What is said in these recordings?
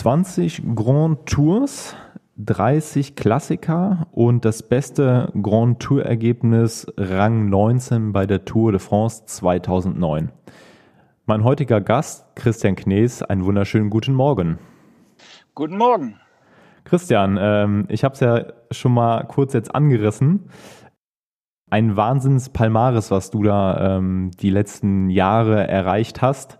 20 Grand Tours, 30 Klassiker und das beste Grand Tour-Ergebnis Rang 19 bei der Tour de France 2009. Mein heutiger Gast, Christian Knees, einen wunderschönen guten Morgen. Guten Morgen. Christian, ich habe es ja schon mal kurz jetzt angerissen. Ein Wahnsinns-Palmares, was du da die letzten Jahre erreicht hast.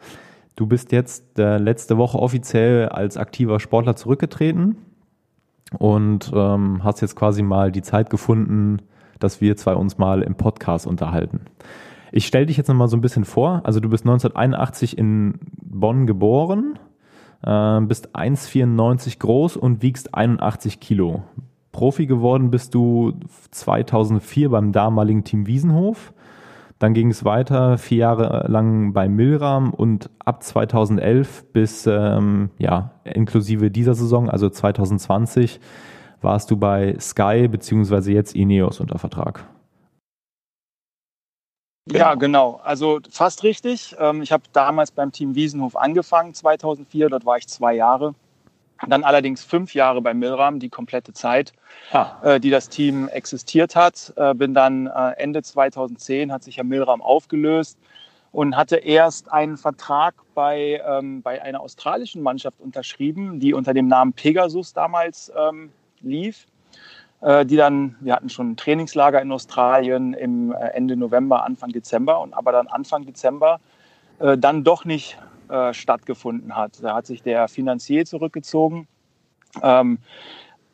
Du bist jetzt letzte Woche offiziell als aktiver Sportler zurückgetreten und hast jetzt quasi mal die Zeit gefunden, dass wir zwei uns mal im Podcast unterhalten. Ich stelle dich jetzt nochmal so ein bisschen vor. Also du bist 1981 in Bonn geboren, bist 1,94 groß und wiegst 81 Kilo. Profi geworden bist du 2004 beim damaligen Team Wiesenhof. Dann ging es weiter, 4 Jahre lang bei Milram und ab 2011 bis, inklusive dieser Saison, also 2020, warst du bei Sky bzw. jetzt Ineos unter Vertrag. Ja, genau. Also fast richtig. Ich habe damals beim Team Wiesenhof angefangen, 2004. Dort war ich 2 Jahre. Dann allerdings 5 Jahre bei Milram, die komplette Zeit, die das Team existiert hat. Bin dann Ende 2010, hat sich ja Milram aufgelöst und hatte erst einen Vertrag bei einer australischen Mannschaft unterschrieben, die unter dem Namen Pegasus damals lief. Die dann, wir hatten schon ein Trainingslager in Australien im Ende November, Anfang Dezember, und aber dann Anfang Dezember dann doch nicht stattgefunden hat. Da hat sich der Finanzier zurückgezogen.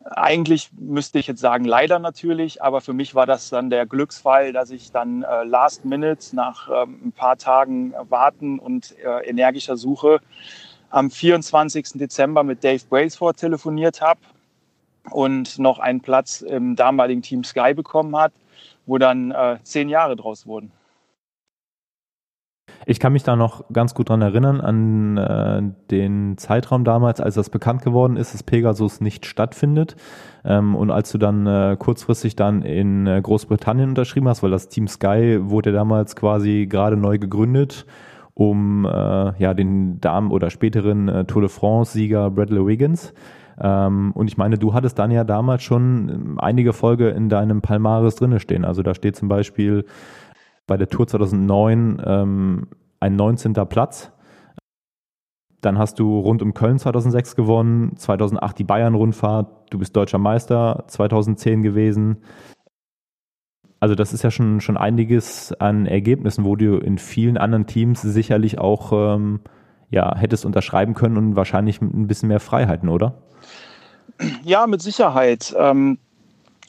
Eigentlich müsste ich jetzt sagen, leider natürlich, aber für mich war das dann der Glücksfall, dass ich dann last minute nach ein paar Tagen Warten und energischer Suche am 24. Dezember mit Dave Brailsford telefoniert habe und noch einen Platz im damaligen Team Sky bekommen hat, wo dann 10 Jahre draus wurden. Ich kann mich da noch ganz gut dran erinnern, an den Zeitraum damals, als das bekannt geworden ist, dass Pegasus nicht stattfindet, und als du dann kurzfristig dann in Großbritannien unterschrieben hast, weil das Team Sky wurde damals quasi gerade neu gegründet, um den Damen- oder späteren Tour de France-Sieger Bradley Wiggins. Und ich meine, du hattest dann ja damals schon einige Folge in deinem Palmares drinne stehen. Also da steht zum Beispiel bei der Tour 2009 ein 19. Platz. Dann hast du rund um Köln 2006 gewonnen, 2008 die Bayern-Rundfahrt, du bist deutscher Meister 2010 gewesen. Also das ist ja schon einiges an Ergebnissen, wo du in vielen anderen Teams sicherlich auch hättest unterschreiben können und wahrscheinlich mit ein bisschen mehr Freiheiten, oder? Ja, mit Sicherheit.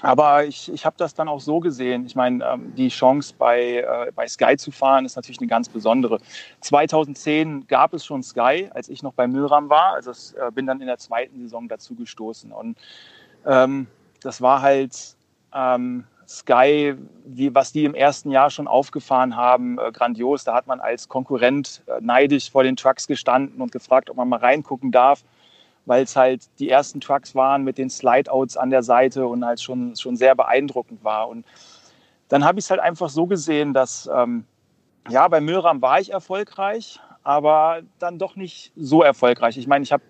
Aber ich habe das dann auch so gesehen. Ich meine, die Chance bei Sky zu fahren ist natürlich eine ganz besondere. 2010 gab es schon Sky, als ich noch bei Milram war. Also ich bin dann in der zweiten Saison dazu gestoßen. Und das war halt Sky, was die im ersten Jahr schon aufgefahren haben, grandios. Da hat man als Konkurrent neidisch vor den Trucks gestanden und gefragt, ob man mal reingucken darf, weil es halt die ersten Trucks waren mit den Slideouts an der Seite und halt schon sehr beeindruckend war. Und dann habe ich es halt einfach so gesehen, dass bei Milram war ich erfolgreich, aber dann doch nicht so erfolgreich. Ich meine, ich habe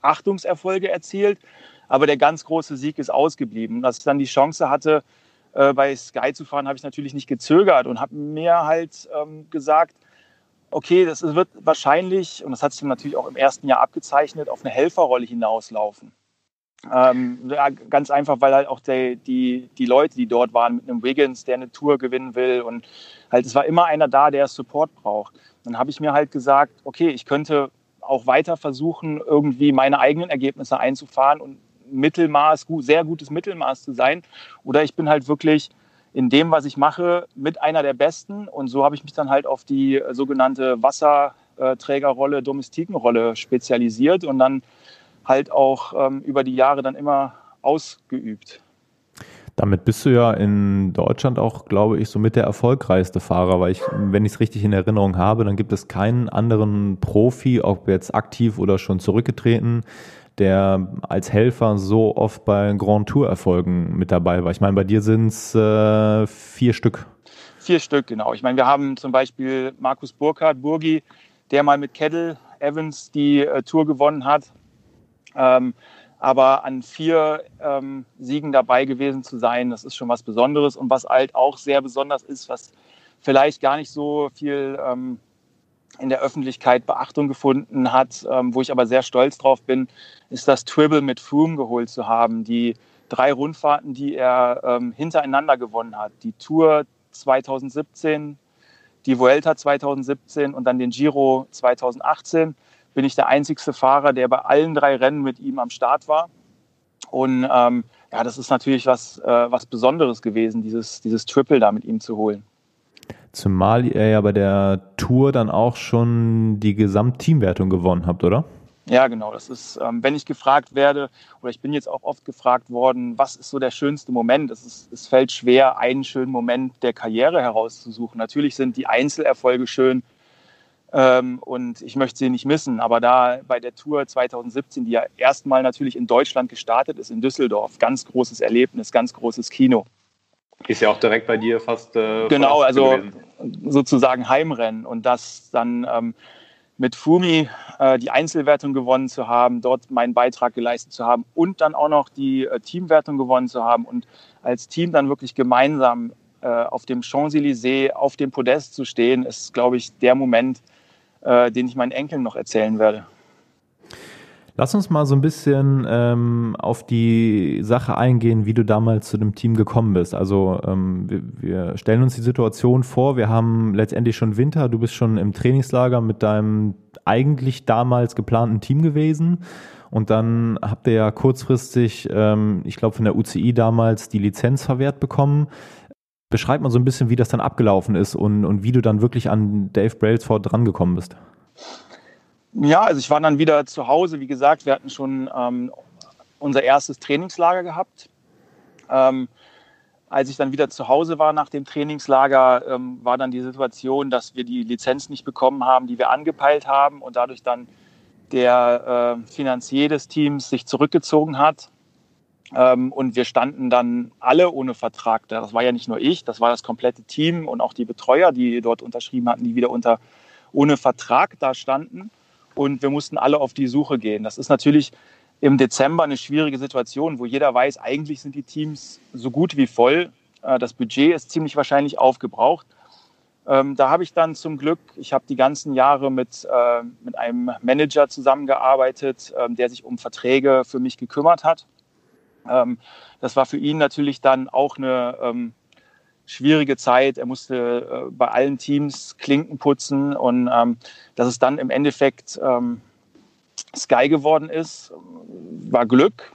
Achtungserfolge erzielt, aber der ganz große Sieg ist ausgeblieben. Dass ich dann die Chance hatte, bei Sky zu fahren, habe ich natürlich nicht gezögert und habe mir halt gesagt, okay, das wird wahrscheinlich, und das hat sich natürlich auch im ersten Jahr abgezeichnet, auf eine Helferrolle hinauslaufen. Ganz einfach, weil halt auch die Leute, die dort waren, mit einem Wiggins, der eine Tour gewinnen will, und halt es war immer einer da, der Support braucht. Dann habe ich mir halt gesagt, okay, ich könnte auch weiter versuchen, irgendwie meine eigenen Ergebnisse einzufahren und Mittelmaß, sehr gutes Mittelmaß zu sein, oder ich bin halt wirklich in dem, was ich mache, mit einer der Besten, und so habe ich mich dann halt auf die sogenannte Wasserträgerrolle, Domestikenrolle spezialisiert und dann halt auch über die Jahre dann immer ausgeübt. Damit bist du ja in Deutschland auch, glaube ich, somit der erfolgreichste Fahrer, weil wenn ich es richtig in Erinnerung habe, dann gibt es keinen anderen Profi, ob jetzt aktiv oder schon zurückgetreten, der als Helfer so oft bei Grand Tour-Erfolgen mit dabei war. Ich meine, bei dir sind es 4 Stück. 4 Stück, genau. Ich meine, wir haben zum Beispiel Markus Burkhardt, Burgi, der mal mit Kettle Evans die Tour gewonnen hat. Aber an 4 Siegen dabei gewesen zu sein, das ist schon was Besonderes. Und was halt auch sehr besonders ist, was vielleicht gar nicht so viel in der Öffentlichkeit Beachtung gefunden hat, wo ich aber sehr stolz drauf bin, ist das Triple mit Froome geholt zu haben. Die 3 Rundfahrten, die er hintereinander gewonnen hat. Die Tour 2017, die Vuelta 2017 und dann den Giro 2018. Bin ich der einzigste Fahrer, der bei allen 3 Rennen mit ihm am Start war. Und ja, das ist natürlich was Besonderes gewesen, dieses Triple da mit ihm zu holen. Zumal ihr ja bei der Tour dann auch schon die Gesamtteamwertung gewonnen habt, oder? Ja, genau. Das ist, wenn ich gefragt werde, oder ich bin jetzt auch oft gefragt worden, was ist so der schönste Moment? Es fällt schwer, einen schönen Moment der Karriere herauszusuchen. Natürlich sind die Einzelerfolge schön, und ich möchte sie nicht missen, aber da bei der Tour 2017, die ja erstmal natürlich in Deutschland gestartet ist, in Düsseldorf, ganz großes Erlebnis, ganz großes Kino. Ist ja auch direkt bei dir fast genau, also gewesen. Sozusagen Heimrennen und das dann mit Fumi die Einzelwertung gewonnen zu haben, dort meinen Beitrag geleistet zu haben und dann auch noch die Teamwertung gewonnen zu haben und als Team dann wirklich gemeinsam auf dem Champs-Élysées auf dem Podest zu stehen, ist, glaube ich, der Moment, den ich meinen Enkeln noch erzählen werde. Lass uns mal so ein bisschen auf die Sache eingehen, wie du damals zu dem Team gekommen bist. Also wir stellen uns die Situation vor, wir haben letztendlich schon Winter, du bist schon im Trainingslager mit deinem eigentlich damals geplanten Team gewesen und dann habt ihr ja kurzfristig, ich glaube von der UCI damals, die Lizenz verwehrt bekommen. Beschreib mal so ein bisschen, wie das dann abgelaufen ist und wie du dann wirklich an Dave Brailsford drangekommen bist. Ja, also ich war dann wieder zu Hause. Wie gesagt, wir hatten schon unser erstes Trainingslager gehabt. Als ich dann wieder zu Hause war nach dem Trainingslager, war dann die Situation, dass wir die Lizenz nicht bekommen haben, die wir angepeilt haben und dadurch dann der Finanzier des Teams sich zurückgezogen hat. Und wir standen dann alle ohne Vertrag da. Das war ja nicht nur ich, das war das komplette Team und auch die Betreuer, die dort unterschrieben hatten, die wieder ohne Vertrag da standen. Und wir mussten alle auf die Suche gehen. Das ist natürlich im Dezember eine schwierige Situation, wo jeder weiß, eigentlich sind die Teams so gut wie voll. Das Budget ist ziemlich wahrscheinlich aufgebraucht. Da habe ich dann zum Glück, ich habe die ganzen Jahre mit einem Manager zusammengearbeitet, der sich um Verträge für mich gekümmert hat. Das war für ihn natürlich dann auch eine schwierige Zeit. Er musste bei allen Teams Klinken putzen und dass es dann im Endeffekt Sky geworden ist, war Glück.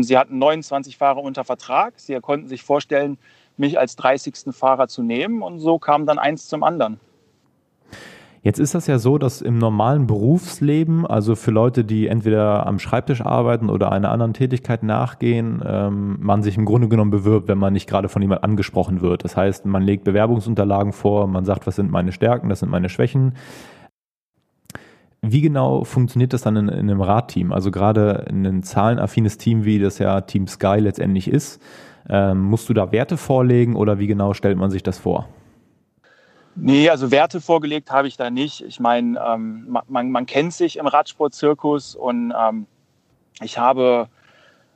Sie hatten 29 Fahrer unter Vertrag. Sie konnten sich vorstellen, mich als 30. Fahrer zu nehmen und so kam dann eins zum anderen. Jetzt ist das ja so, dass im normalen Berufsleben, also für Leute, die entweder am Schreibtisch arbeiten oder einer anderen Tätigkeit nachgehen, man sich im Grunde genommen bewirbt, wenn man nicht gerade von jemand angesprochen wird. Das heißt, man legt Bewerbungsunterlagen vor, man sagt, was sind meine Stärken, das sind meine Schwächen. Wie genau funktioniert das dann in einem Radteam? Also gerade in ein zahlenaffines Team, wie das ja Team Sky letztendlich ist, musst du da Werte vorlegen oder wie genau stellt man sich das vor? Nee, also Werte vorgelegt habe ich da nicht. Ich meine, man kennt sich im Radsportzirkus und ich habe,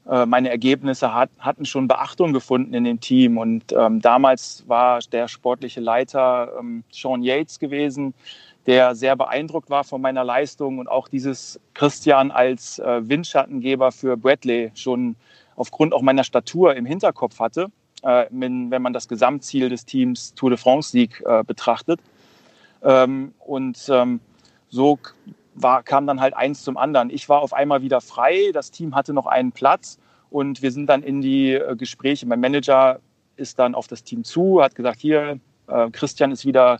meine Ergebnisse hatten schon Beachtung gefunden in dem Team. Und damals war der sportliche Leiter Sean Yates gewesen, der sehr beeindruckt war von meiner Leistung und auch dieses Christian als Windschattengeber für Bradley schon aufgrund auch meiner Statur im Hinterkopf hatte. Wenn man das Gesamtziel des Teams Tour de France-Sieg betrachtet. So kam dann halt eins zum anderen. Ich war auf einmal wieder frei, das Team hatte noch einen Platz und wir sind dann in die Gespräche. Mein Manager ist dann auf das Team zu, hat gesagt, hier, Christian ist wieder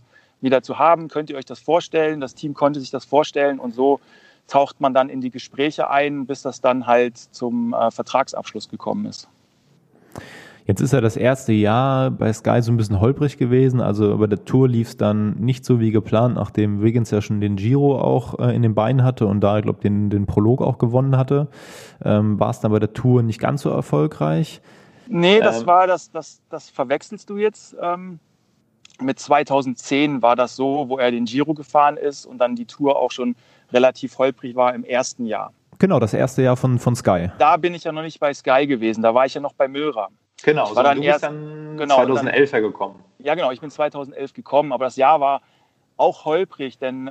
zu haben, könnt ihr euch das vorstellen? Das Team konnte sich das vorstellen und so taucht man dann in die Gespräche ein, bis das dann halt zum Vertragsabschluss gekommen ist. Jetzt ist ja das erste Jahr bei Sky so ein bisschen holprig gewesen, also bei der Tour lief es dann nicht so wie geplant, nachdem Wiggins ja schon den Giro auch in den Beinen hatte und da, ich glaube, den Prolog auch gewonnen hatte, war es dann bei der Tour nicht ganz so erfolgreich. Nee, das verwechselst du jetzt. Mit 2010 war das so, wo er den Giro gefahren ist und dann die Tour auch schon relativ holprig war im ersten Jahr. Genau, das erste Jahr von Sky. Da bin ich ja noch nicht bei Sky gewesen, da war ich ja noch bei Milram. Genau, so du bist dann 2011 hergekommen. Ja genau, ich bin 2011 gekommen, aber das Jahr war auch holprig, denn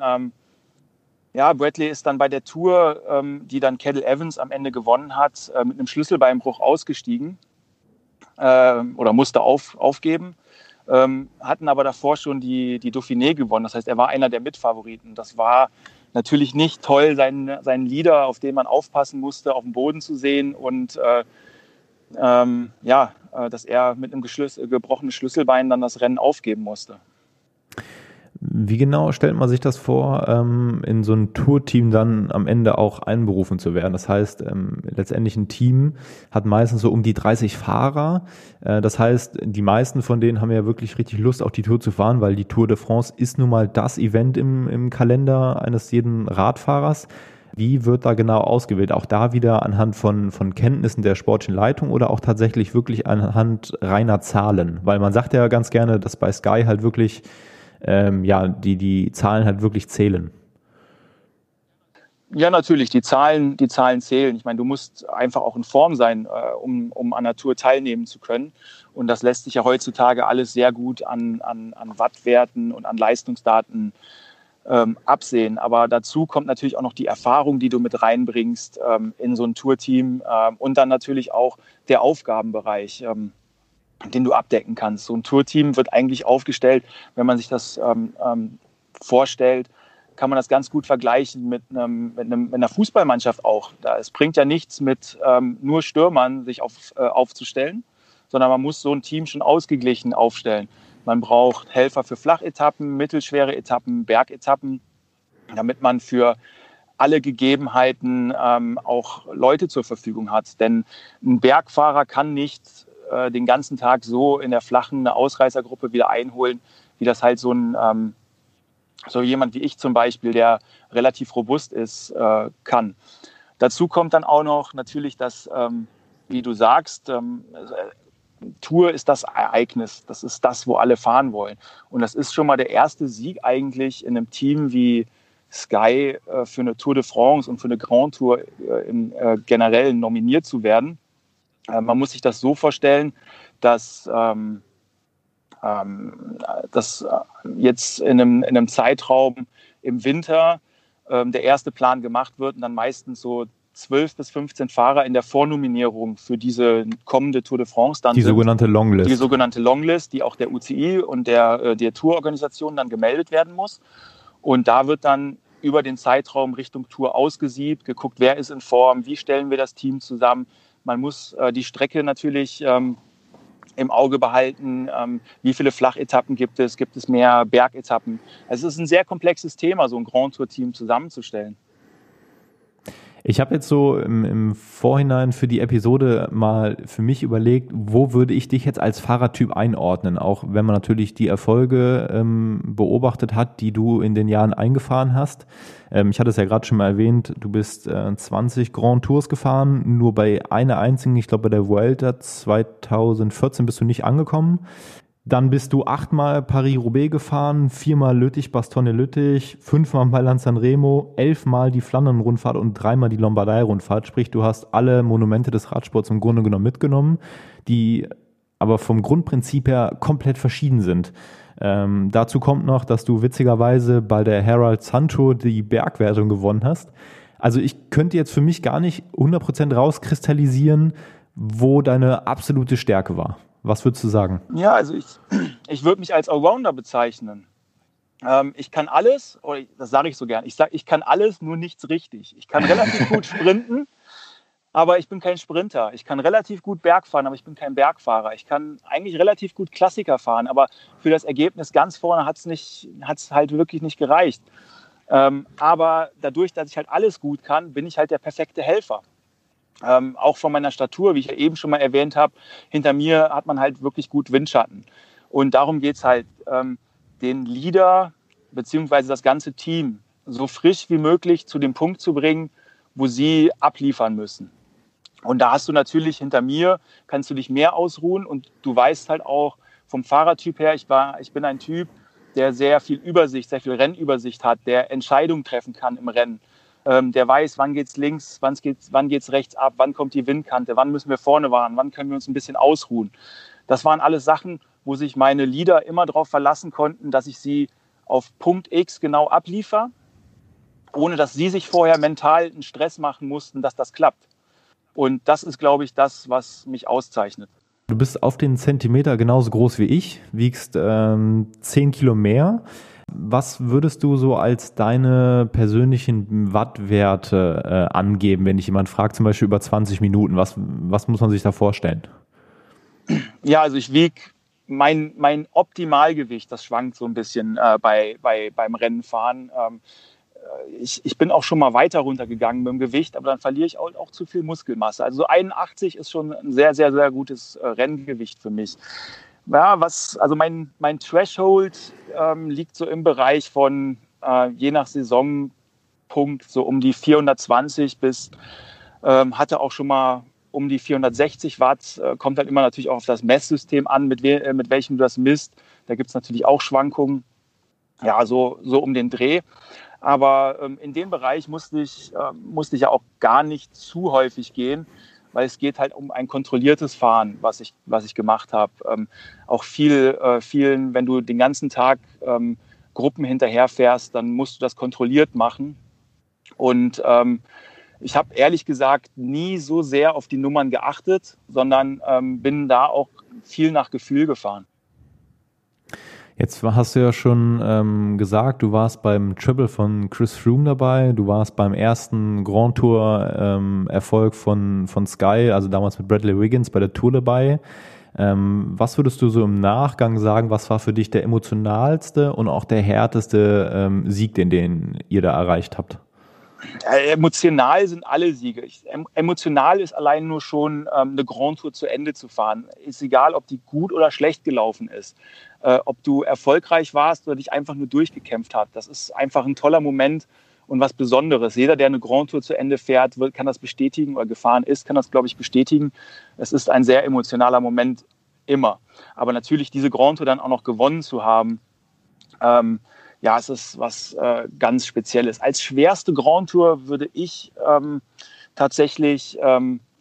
Bradley ist dann bei der Tour, die dann Cadel Evans am Ende gewonnen hat, mit einem Schlüsselbeinbruch ausgestiegen oder musste aufgeben, hatten aber davor schon die Dauphiné gewonnen, das heißt, er war einer der Mitfavoriten. Das war natürlich nicht toll, seinen Leader, auf den man aufpassen musste, auf dem Boden zu sehen und dass er mit einem gebrochenen Schlüsselbein dann das Rennen aufgeben musste. Wie genau stellt man sich das vor, in so ein Tourteam dann am Ende auch einberufen zu werden? Das heißt, letztendlich ein Team hat meistens so um die 30 Fahrer. Das heißt, die meisten von denen haben ja wirklich richtig Lust, auch die Tour zu fahren, weil die Tour de France ist nun mal das Event im Kalender eines jeden Radfahrers. Wie wird da genau ausgewählt? Auch da wieder anhand von Kenntnissen der sportlichen Leitung oder auch tatsächlich wirklich anhand reiner Zahlen? Weil man sagt ja ganz gerne, dass bei Sky halt wirklich die Zahlen halt wirklich zählen. Ja, natürlich, die Zahlen zählen. Ich meine, du musst einfach auch in Form sein, um an der Tour teilnehmen zu können. Und das lässt sich ja heutzutage alles sehr gut an Wattwerten und an Leistungsdaten absehen. Aber dazu kommt natürlich auch noch die Erfahrung, die du mit reinbringst in so ein Tourteam und dann natürlich auch der Aufgabenbereich, den du abdecken kannst. So ein Tourteam wird eigentlich aufgestellt, wenn man sich das vorstellt, kann man das ganz gut vergleichen mit einer Fußballmannschaft auch. Es bringt ja nichts, mit nur Stürmern sich aufzustellen, sondern man muss so ein Team schon ausgeglichen aufstellen. Man braucht Helfer für Flachetappen, mittelschwere Etappen, Bergetappen, damit man für alle Gegebenheiten auch Leute zur Verfügung hat. Denn ein Bergfahrer kann nicht den ganzen Tag so in der flachen eine Ausreißergruppe wieder einholen, wie das halt so jemand wie ich zum Beispiel, der relativ robust ist, kann. Dazu kommt dann auch noch natürlich, dass, wie du sagst, Tour ist das Ereignis, das ist das, wo alle fahren wollen. Und das ist schon mal der erste Sieg eigentlich in einem Team wie Sky für eine Tour de France und für eine Grand Tour generell nominiert zu werden. Man muss sich das so vorstellen, dass das jetzt in einem Zeitraum im Winter der erste Plan gemacht wird und dann meistens so 12 bis 15 Fahrer in der Vornominierung für diese kommende Tour de France dann sogenannte Longlist. Die sogenannte Longlist, die auch der UCI und der Tourorganisation dann gemeldet werden muss. Und da wird dann über den Zeitraum Richtung Tour ausgesiebt, geguckt, wer ist in Form, wie stellen wir das Team zusammen. Man muss die Strecke natürlich im Auge behalten, wie viele Flachetappen gibt es mehr Bergetappen. Also es ist ein sehr komplexes Thema, so ein Grand Tour-Team zusammenzustellen. Ich habe jetzt so im Vorhinein für die Episode mal für mich überlegt, wo würde ich dich jetzt als Fahrertyp einordnen, auch wenn man natürlich die Erfolge beobachtet hat, die du in den Jahren eingefahren hast. Ich hatte es ja gerade schon mal erwähnt, du bist 20 Grand Tours gefahren, nur bei einer einzigen, ich glaube bei der Vuelta 2014 bist du nicht angekommen. Dann bist du 8-mal Paris-Roubaix gefahren, 4-mal Lüttich-Bastogne-Lüttich, 5-mal Mailand-Sanremo, 11-mal die Flandern-Rundfahrt und 3-mal die Lombardei-Rundfahrt. Sprich, du hast alle Monumente des Radsports im Grunde genommen mitgenommen, die aber vom Grundprinzip her komplett verschieden sind. Dazu kommt noch, dass du witzigerweise bei der Herald Sun Tour die Bergwertung gewonnen hast. Also ich könnte jetzt für mich gar nicht 100% rauskristallisieren, wo deine absolute Stärke war. Was würdest du sagen? Ja, also ich würde mich als Allrounder bezeichnen. Ich kann alles, das sage ich so gern, ich kann alles, nur nichts richtig. Ich kann relativ gut sprinten, aber ich bin kein Sprinter. Ich kann relativ gut Bergfahren, aber ich bin kein Bergfahrer. Ich kann eigentlich relativ gut Klassiker fahren, aber für das Ergebnis ganz vorne hat's halt wirklich nicht gereicht. Aber dadurch, dass ich halt alles gut kann, bin ich halt der perfekte Helfer. Auch von meiner Statur, wie ich ja eben schon mal erwähnt habe, hinter mir hat man halt wirklich gut Windschatten. Und darum geht es halt, den Leader bzw. das ganze Team so frisch wie möglich zu dem Punkt zu bringen, wo sie abliefern müssen. Und da hast du natürlich hinter mir, kannst du dich mehr ausruhen und du weißt halt auch vom Fahrertyp her, ich bin ein Typ, der sehr viel Rennübersicht hat, der Entscheidungen treffen kann im Rennen. Der weiß, wann geht's links, wann geht's rechts ab, wann kommt die Windkante, wann müssen wir vorne waren, wann können wir uns ein bisschen ausruhen. Das waren alles Sachen, wo sich meine Leader immer darauf verlassen konnten, dass ich sie auf Punkt X genau abliefere, ohne dass sie sich vorher mental einen Stress machen mussten, dass das klappt. Und das ist, glaube ich, das, was mich auszeichnet. Du bist auf den Zentimeter genauso groß wie ich, wiegst 10 Kilo mehr. Was würdest du so als deine persönlichen Wattwerte angeben, wenn dich jemand fragt, zum Beispiel über 20 Minuten? Was muss man sich da vorstellen? Ja, also ich wiege mein Optimalgewicht, das schwankt so ein bisschen beim Rennenfahren. Ich bin auch schon mal weiter runtergegangen mit dem Gewicht, aber dann verliere ich auch zu viel Muskelmasse. Also so 81 ist schon ein sehr, sehr, sehr gutes Renngewicht für mich. Ja, also mein Threshold liegt so im Bereich von, je nach Saisonpunkt, so um die 420 bis, hatte auch schon mal um die 460 Watt, kommt dann immer natürlich auch auf das Messsystem an, mit welchem du das misst. Da gibt es natürlich auch Schwankungen, ja, so um den Dreh. Aber in dem Bereich musste ich ja auch gar nicht zu häufig gehen, weil es geht halt um ein kontrolliertes Fahren, was ich gemacht habe. Auch vielen, wenn du den ganzen Tag Gruppen hinterherfährst, dann musst du das kontrolliert machen. Und ich habe ehrlich gesagt nie so sehr auf die Nummern geachtet, sondern bin da auch viel nach Gefühl gefahren. Jetzt hast du ja schon gesagt, du warst beim Triple von Chris Froome dabei, du warst beim ersten Grand Tour Erfolg von Sky, also damals mit Bradley Wiggins bei der Tour dabei. Was würdest du so im Nachgang sagen, was war für dich der emotionalste und auch der härteste Sieg, den ihr da erreicht habt? Emotional sind alle Siege. Emotional ist allein nur schon eine Grand Tour zu Ende zu fahren. Ist egal, ob die gut oder schlecht gelaufen ist. Ob du erfolgreich warst oder dich einfach nur durchgekämpft hast. Das ist einfach ein toller Moment und was Besonderes. Jeder, der eine Grand Tour zu Ende fährt, kann das bestätigen oder gefahren ist, kann das, glaube ich, bestätigen. Es ist ein sehr emotionaler Moment immer. Aber natürlich diese Grand Tour dann auch noch gewonnen zu haben, ja, es ist was ganz Spezielles. Als schwerste Grand Tour würde ich tatsächlich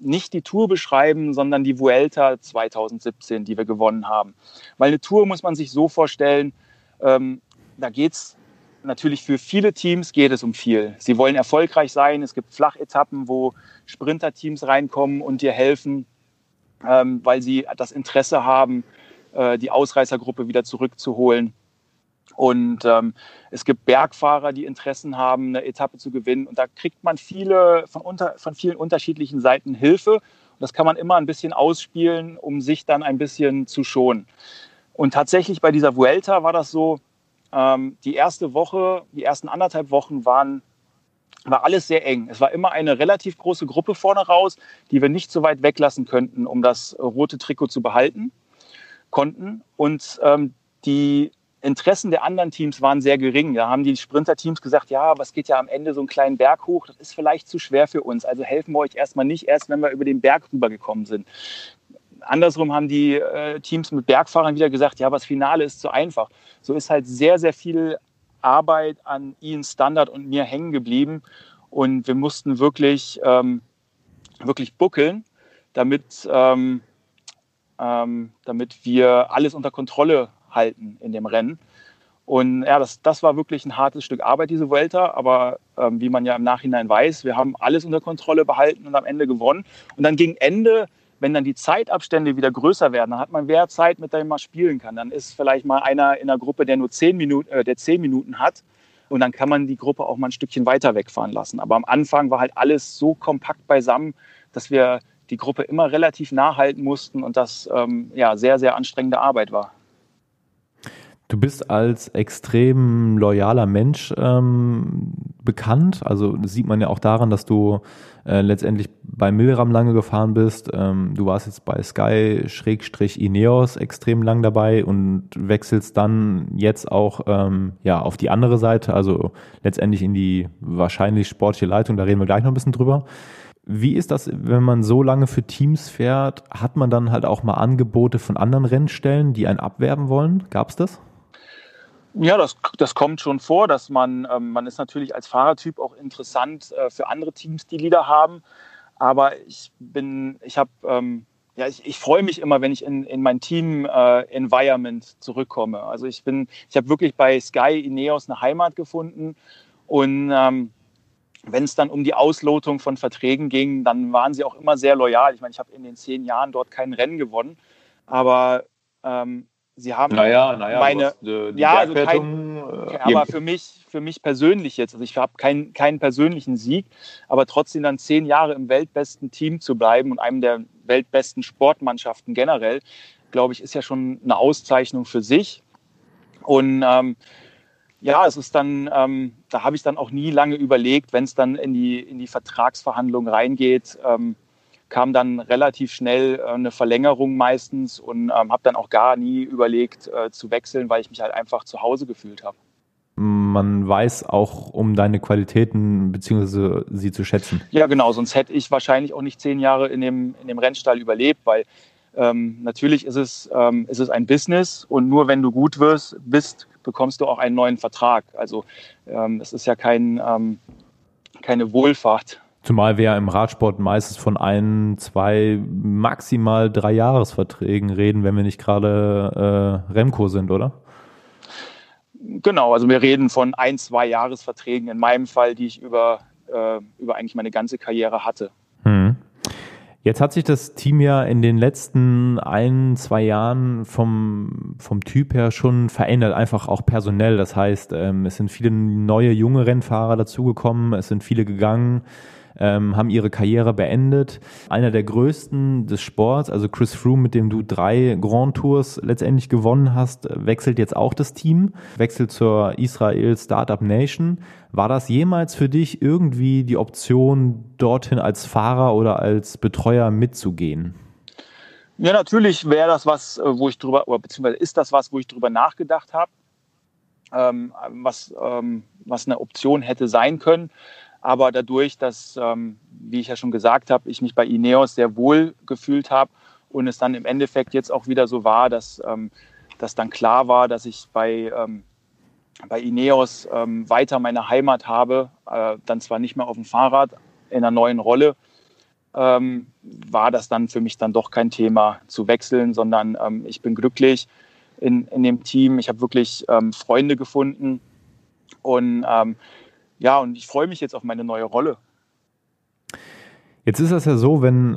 nicht die Tour beschreiben, sondern die Vuelta 2017, die wir gewonnen haben. Weil eine Tour muss man sich so vorstellen, da geht es natürlich für viele Teams um viel. Sie wollen erfolgreich sein. Es gibt Flachetappen, wo Sprinterteams reinkommen und dir helfen, weil sie das Interesse haben, die Ausreißergruppe wieder zurückzuholen. Und es gibt Bergfahrer, die Interessen haben, eine Etappe zu gewinnen. Und da kriegt man von vielen unterschiedlichen Seiten Hilfe. Und das kann man immer ein bisschen ausspielen, um sich dann ein bisschen zu schonen. Und tatsächlich bei dieser Vuelta war das so, die ersten 1,5 Wochen war alles sehr eng. Es war immer eine relativ große Gruppe vorne raus, die wir nicht so weit weglassen könnten, um das rote Trikot zu behalten konnten. Und die Interessen der anderen Teams waren sehr gering. Da haben die Sprinter-Teams gesagt, ja, was geht ja am Ende so einen kleinen Berg hoch? Das ist vielleicht zu schwer für uns. Also helfen wir euch erstmal nicht, erst wenn wir über den Berg rübergekommen sind. Andersrum haben die Teams mit Bergfahrern wieder gesagt, ja, aber das Finale ist zu einfach. So ist halt sehr, sehr viel Arbeit an Ian Standard und mir hängen geblieben. Und wir mussten wirklich buckeln, damit wir alles unter Kontrolle halten in dem Rennen. Und ja, das war wirklich ein hartes Stück Arbeit, diese Vuelta, aber wie man ja im Nachhinein weiß, wir haben alles unter Kontrolle behalten und am Ende gewonnen. Und dann gegen Ende, wenn dann die Zeitabstände wieder größer werden, dann hat man mehr Zeit, mit der man spielen kann. Dann ist vielleicht mal einer in der Gruppe, der nur 10 Minuten hat, und dann kann man die Gruppe auch mal ein Stückchen weiter wegfahren lassen. Aber am Anfang war halt alles so kompakt beisammen, dass wir die Gruppe immer relativ nah halten mussten und das ja, sehr, sehr anstrengende Arbeit war. Du bist als extrem loyaler Mensch bekannt. Also das sieht man ja auch daran, dass du letztendlich bei Milram lange gefahren bist. Du warst jetzt bei Sky/Ineos extrem lang dabei und wechselst dann jetzt auch ja, auf die andere Seite, also letztendlich in die wahrscheinlich sportliche Leitung. Da reden wir gleich noch ein bisschen drüber. Wie ist das, wenn man so lange für Teams fährt? Hat man dann halt auch mal Angebote von anderen Rennstellen, die einen abwerben wollen? Gab es das? Ja, das kommt schon vor, dass man ist natürlich als Fahrertyp auch interessant für andere Teams, die Leader haben. Aber ich freue mich immer, wenn ich in mein Team-Environment zurückkomme. Also ich habe wirklich bei Sky Ineos eine Heimat gefunden. Und wenn es dann um die Auslotung von Verträgen ging, dann waren sie auch immer sehr loyal. Ich meine, ich habe in den 10 Jahren dort kein Rennen gewonnen, aber sie haben aber für mich persönlich jetzt, also ich habe keinen persönlichen Sieg, aber trotzdem dann 10 Jahre im weltbesten Team zu bleiben und einem der weltbesten Sportmannschaften generell, glaube ich, ist ja schon eine Auszeichnung für sich. Und es ist dann, da habe ich dann auch nie lange überlegt, wenn es dann in die Vertragsverhandlungen reingeht, kam dann relativ schnell eine Verlängerung meistens und habe dann auch gar nie überlegt zu wechseln, weil ich mich halt einfach zu Hause gefühlt habe. Man weiß auch um deine Qualitäten bzw. sie zu schätzen. Ja genau, sonst hätte ich wahrscheinlich auch nicht 10 Jahre in dem Rennstall überlebt, weil natürlich ist es ein Business und nur wenn du gut bist, bekommst du auch einen neuen Vertrag. Also es ist ja keine Wohlfahrt. Zumal wir ja im Radsport meistens von 1, 2, maximal 3 Jahresverträgen reden, wenn wir nicht gerade Remco sind, oder? Genau, also wir reden von 1, 2 Jahresverträgen in meinem Fall, die ich über eigentlich meine ganze Karriere hatte. Jetzt hat sich das Team ja in den letzten 1, 2 Jahren vom Typ her schon verändert, einfach auch personell. Das heißt, es sind viele neue, junge Rennfahrer dazugekommen, es sind viele gegangen, haben ihre Karriere beendet. Einer der größten des Sports, also Chris Froome, mit dem du 3 Grand Tours letztendlich gewonnen hast, wechselt jetzt auch das Team, wechselt zur Israel Startup Nation. War das jemals für dich irgendwie die Option, dorthin als Fahrer oder als Betreuer mitzugehen? Ja, natürlich wäre das was, ist das was, wo ich drüber nachgedacht habe, was eine Option hätte sein können. Aber dadurch, dass, wie ich ja schon gesagt habe, ich mich bei Ineos sehr wohl gefühlt habe und es dann im Endeffekt jetzt auch wieder so war, dass dann klar war, dass ich bei Ineos weiter meine Heimat habe, dann zwar nicht mehr auf dem Fahrrad, in einer neuen Rolle, war das dann für mich dann doch kein Thema zu wechseln, sondern ich bin glücklich in dem Team. Ich habe wirklich Freunde gefunden und und ich freue mich jetzt auf meine neue Rolle. Jetzt ist das ja so, wenn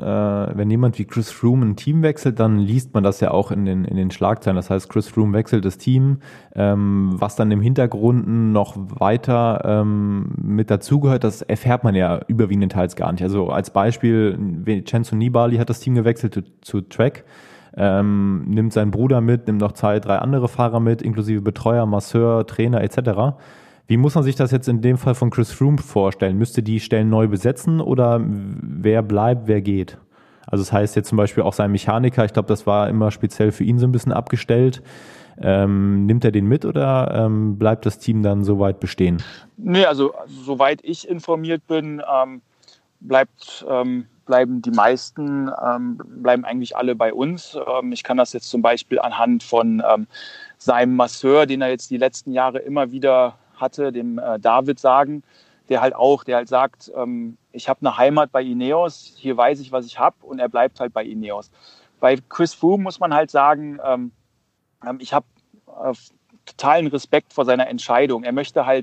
jemand wie Chris Froome ein Team wechselt, dann liest man das ja auch in den Schlagzeilen. Das heißt, Chris Froome wechselt das Team, was dann im Hintergrund noch weiter mit dazugehört, das erfährt man ja überwiegend teils gar nicht. Also als Beispiel, Vincenzo Nibali hat das Team gewechselt zu Trek, nimmt seinen Bruder mit, nimmt noch 2, 3 andere Fahrer mit, inklusive Betreuer, Masseur, Trainer etc. Wie muss man sich das jetzt in dem Fall von Chris Froome vorstellen? Müsste die Stellen neu besetzen oder wer bleibt, wer geht? Also das heißt jetzt zum Beispiel auch sein Mechaniker, ich glaube, das war immer speziell für ihn so ein bisschen abgestellt. Nimmt er den mit oder bleibt das Team dann soweit bestehen? Nee, also soweit ich informiert bin, bleiben die meisten, bleiben eigentlich alle bei uns. Ich kann das jetzt zum Beispiel anhand von seinem Masseur, den er jetzt die letzten Jahre immer wieder hatte, dem David sagen, der halt sagt, ich habe eine Heimat bei Ineos, hier weiß ich, was ich habe und er bleibt halt bei Ineos. Bei Chris Froome muss man halt sagen, ich habe totalen Respekt vor seiner Entscheidung. Er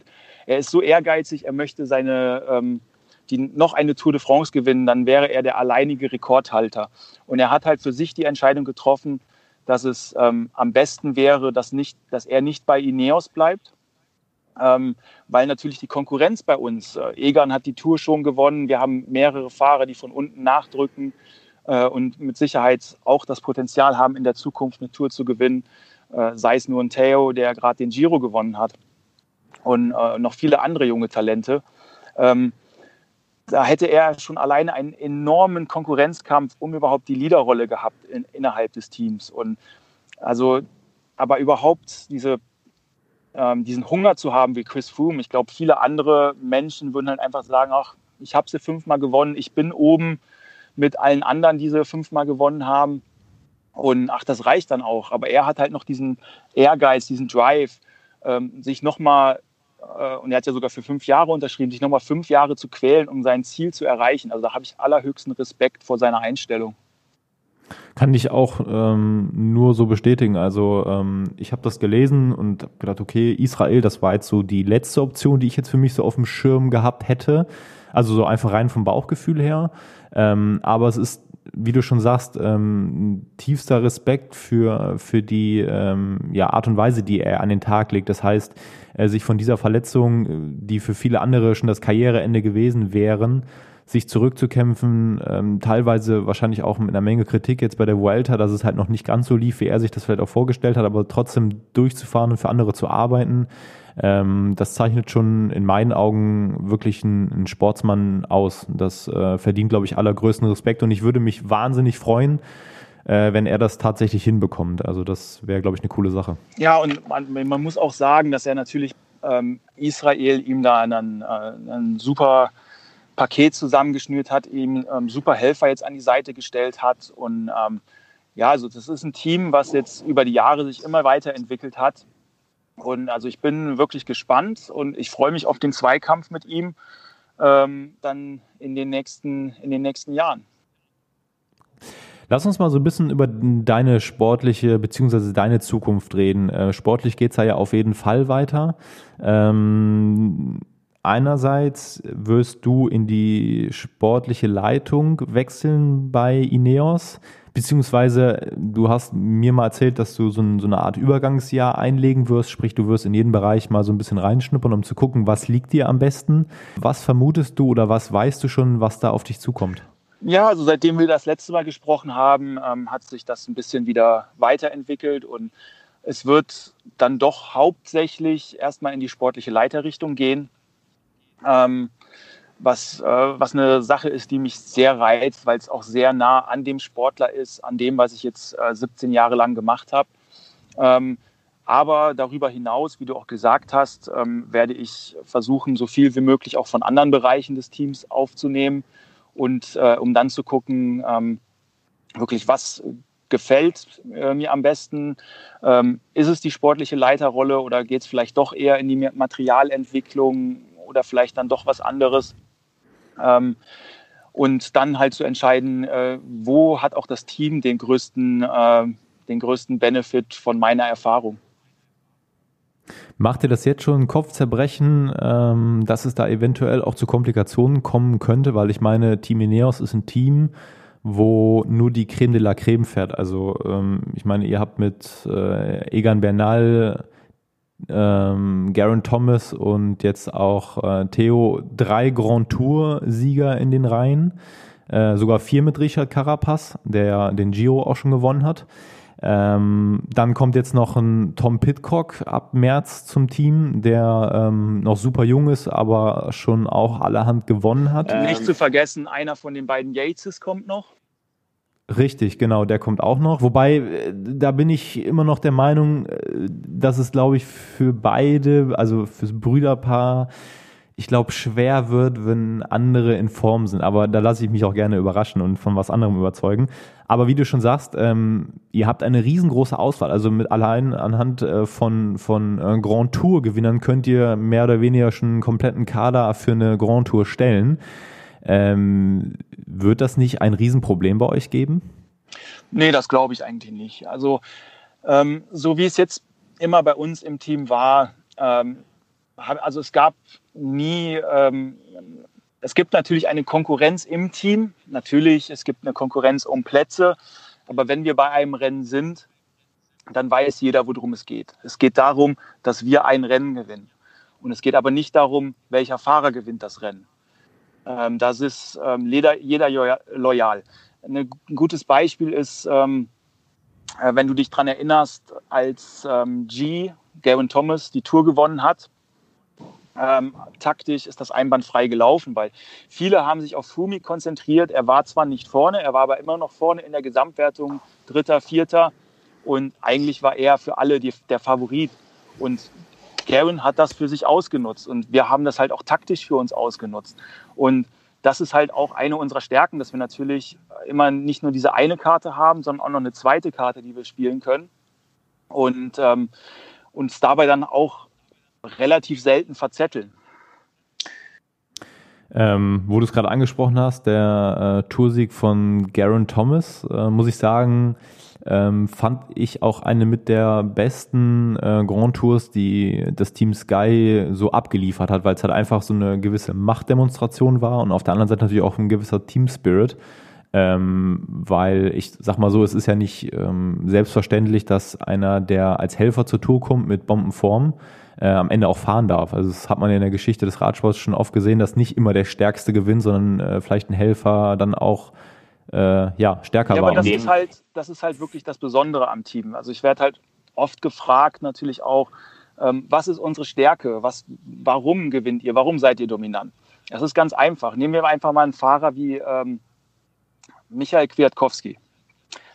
ist so ehrgeizig, er möchte die noch eine Tour de France gewinnen, dann wäre er der alleinige Rekordhalter. Und er hat halt für sich die Entscheidung getroffen, dass es am besten wäre, dass er nicht bei Ineos bleibt. Weil natürlich die Konkurrenz bei uns, Egan hat die Tour schon gewonnen, wir haben mehrere Fahrer, die von unten nachdrücken und mit Sicherheit auch das Potenzial haben, in der Zukunft eine Tour zu gewinnen, sei es nur ein Theo, der gerade den Giro gewonnen hat und noch viele andere junge Talente. Da hätte er schon alleine einen enormen Konkurrenzkampf um überhaupt die Leaderrolle gehabt innerhalb des Teams. Aber überhaupt diesen Hunger zu haben wie Chris Froome. Ich glaube, viele andere Menschen würden halt einfach sagen, ach, ich habe sie 5-mal gewonnen, ich bin oben mit allen anderen, die sie 5-mal gewonnen haben. Und ach, das reicht dann auch. Aber er hat halt noch diesen Ehrgeiz, diesen Drive, sich nochmal, und er hat ja sogar für 5 Jahre unterschrieben, sich nochmal 5 Jahre zu quälen, um sein Ziel zu erreichen. Also da habe ich allerhöchsten Respekt vor seiner Einstellung. Kann ich auch nur so bestätigen. Also ich habe das gelesen und habe gedacht, okay, Israel, das war jetzt so die letzte Option, die ich jetzt für mich so auf dem Schirm gehabt hätte. Also so einfach rein vom Bauchgefühl her. Aber es ist, wie du schon sagst, tiefster Respekt für die Art und Weise, die er an den Tag legt. Das heißt, sich von dieser Verletzung, die für viele andere schon das Karriereende gewesen wären, sich zurückzukämpfen, teilweise wahrscheinlich auch mit einer Menge Kritik jetzt bei der Vuelta, dass es halt noch nicht ganz so lief, wie er sich das vielleicht auch vorgestellt hat, aber trotzdem durchzufahren und für andere zu arbeiten, das zeichnet schon in meinen Augen wirklich einen Sportsmann aus. Das verdient, glaube ich, allergrößten Respekt, und ich würde mich wahnsinnig freuen, wenn er das tatsächlich hinbekommt. Also das wäre, glaube ich, eine coole Sache. Ja, und man muss auch sagen, dass er natürlich Israel ihm da einen super Paket zusammengeschnürt hat, ihm super Helfer jetzt an die Seite gestellt hat. Und also das ist ein Team, was jetzt über die Jahre sich immer weiterentwickelt hat. Und also ich bin wirklich gespannt und ich freue mich auf den Zweikampf mit ihm dann in den nächsten Jahren. Lass uns mal so ein bisschen über deine sportliche bzw. deine Zukunft reden. Sportlich geht es ja auf jeden Fall weiter. Einerseits wirst du in die sportliche Leitung wechseln bei Ineos, beziehungsweise du hast mir mal erzählt, dass du so eine Art Übergangsjahr einlegen wirst, sprich du wirst in jeden Bereich mal so ein bisschen reinschnuppern, um zu gucken, was liegt dir am besten. Was vermutest du oder was weißt du schon, was da auf dich zukommt? Ja, also seitdem wir das letzte Mal gesprochen haben, hat sich das ein bisschen wieder weiterentwickelt und es wird dann doch hauptsächlich erstmal in die sportliche Leiterrichtung gehen. Was eine Sache ist, die mich sehr reizt, weil es auch sehr nah an dem Sportler ist, an dem, was ich jetzt 17 Jahre lang gemacht habe. Aber darüber hinaus, wie du auch gesagt hast, werde ich versuchen, so viel wie möglich auch von anderen Bereichen des Teams aufzunehmen und um dann zu gucken, wirklich, was gefällt mir am besten? Ist es die sportliche Leiterrolle oder geht es vielleicht doch eher in die Materialentwicklung? Oder vielleicht dann doch was anderes. Und dann halt zu entscheiden, wo hat auch das Team den größten Benefit von meiner Erfahrung. Macht dir das jetzt schon Kopfzerbrechen, dass es da eventuell auch zu Komplikationen kommen könnte? Weil ich meine, Team Ineos ist ein Team, wo nur die Creme de la Creme fährt. Also ich meine, ihr habt mit Egan Bernal, Geraint Thomas und jetzt auch Theo 3 Grand Tour-Sieger in den Reihen, sogar 4 mit Richard Carapaz, der den Giro auch schon gewonnen hat. Dann kommt jetzt noch ein Tom Pidcock ab März zum Team, der noch super jung ist, aber schon auch allerhand gewonnen hat. Nicht zu vergessen, einer von den beiden Yates kommt noch. Richtig, genau, der kommt auch noch. Wobei, da bin ich immer noch der Meinung, dass es, glaube ich, für beide, also fürs Brüderpaar, ich glaube, schwer wird, wenn andere in Form sind. Aber da lasse ich mich auch gerne überraschen und von was anderem überzeugen. Aber wie du schon sagst, ihr habt eine riesengroße Auswahl. Also mit allein anhand von Grand Tour-Gewinnern könnt ihr mehr oder weniger schon einen kompletten Kader für eine Grand Tour stellen. Wird das nicht ein Riesenproblem bei euch geben? Nee, das glaube ich eigentlich nicht. Also so wie es jetzt immer bei uns im Team war, also es gab nie, es gibt natürlich eine Konkurrenz im Team, natürlich, es gibt eine Konkurrenz um Plätze, aber wenn wir bei einem Rennen sind, dann weiß jeder, worum es geht. Es geht darum, dass wir ein Rennen gewinnen. Und es geht aber nicht darum, welcher Fahrer gewinnt das Rennen. Das ist jeder loyal. Ein gutes Beispiel ist, wenn du dich daran erinnerst, als Geraint Thomas die Tour gewonnen hat, taktisch ist das einwandfrei gelaufen, weil viele haben sich auf Froome konzentriert. Er war zwar nicht vorne, er war aber immer noch vorne in der Gesamtwertung, 3., 4. Und eigentlich war er für alle der Favorit. Und Geraint hat das für sich ausgenutzt und wir haben das halt auch taktisch für uns ausgenutzt. Und das ist halt auch eine unserer Stärken, dass wir natürlich immer nicht nur diese eine Karte haben, sondern auch noch eine zweite Karte, die wir spielen können und uns dabei dann auch relativ selten verzetteln. Wo du es gerade angesprochen hast, der Toursieg von Geraint Thomas, muss ich sagen, fand ich auch eine mit der besten Grand Tours, die das Team Sky so abgeliefert hat, weil es halt einfach so eine gewisse Machtdemonstration war und auf der anderen Seite natürlich auch ein gewisser Team-Spirit, weil ich sag mal so, es ist ja nicht selbstverständlich, dass einer, der als Helfer zur Tour kommt mit Bombenform, am Ende auch fahren darf. Also das hat man ja in der Geschichte des Radsports schon oft gesehen, dass nicht immer der Stärkste gewinnt, sondern vielleicht ein Helfer dann auch stärker war. Ja, aber das ist halt wirklich das Besondere am Team. Also ich werde halt oft gefragt natürlich auch, was ist unsere Stärke? Warum gewinnt ihr? Warum seid ihr dominant? Das ist ganz einfach. Nehmen wir einfach mal einen Fahrer wie Michael Kwiatkowski.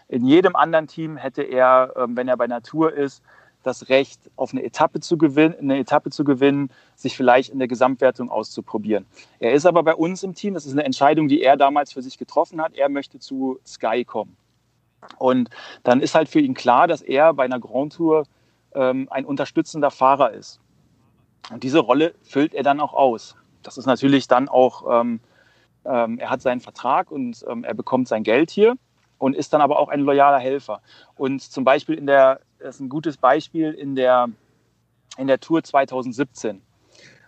In jedem anderen Team hätte er, wenn er bei Natur ist, das Recht auf eine Etappe zu gewinnen, sich vielleicht in der Gesamtwertung auszuprobieren. Er ist aber bei uns im Team, das ist eine Entscheidung, die er damals für sich getroffen hat, er möchte zu Sky kommen. Und dann ist halt für ihn klar, dass er bei einer Grand Tour ein unterstützender Fahrer ist. Und diese Rolle füllt er dann auch aus. Das ist natürlich dann auch, er hat seinen Vertrag und er bekommt sein Geld hier und ist dann aber auch ein loyaler Helfer. Und zum Beispiel das ist ein gutes Beispiel in der Tour 2017.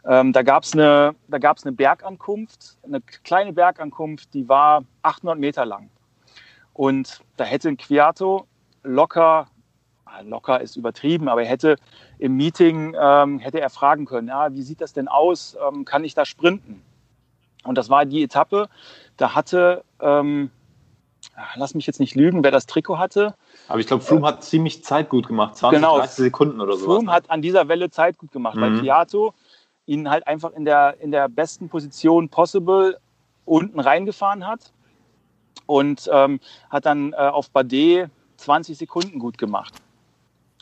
Da gab es eine Bergankunft, eine kleine Bergankunft, die war 800 Meter lang. Und da hätte ein Kwiatkowski locker ist übertrieben, aber er hätte im Meeting fragen können, wie sieht das denn aus, kann ich da sprinten? Und das war die Etappe, da hatte... lass mich jetzt nicht lügen, wer das Trikot hatte. Aber ich glaube, Froome hat ziemlich Zeit gut gemacht. 20, genau, 30 Sekunden oder so. Froome hat an dieser Welle Zeit gut gemacht, weil Kwiatkowski ihn halt einfach in der besten Position possible unten reingefahren hat und hat dann auf Bardet 20 Sekunden gut gemacht.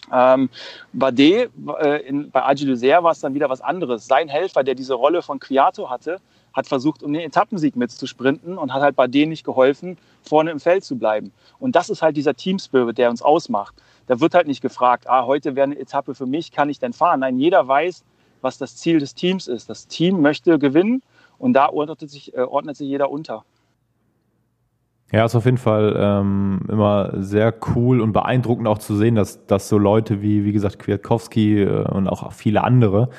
Bardet, bei AG2R war es dann wieder was anderes. Sein Helfer, der diese Rolle von Kwiatkowski hatte, hat versucht, um den Etappensieg mitzusprinten und hat halt Bardet nicht geholfen, vorne im Feld zu bleiben. Und das ist halt dieser Team-Spirit, der uns ausmacht. Da wird halt nicht gefragt, heute wäre eine Etappe für mich, kann ich denn fahren? Nein, jeder weiß, was das Ziel des Teams ist. Das Team möchte gewinnen und da ordnet sich jeder unter. Ja, ist auf jeden Fall immer sehr cool und beeindruckend auch zu sehen, dass so Leute wie gesagt, Kwiatkowski und auch viele andere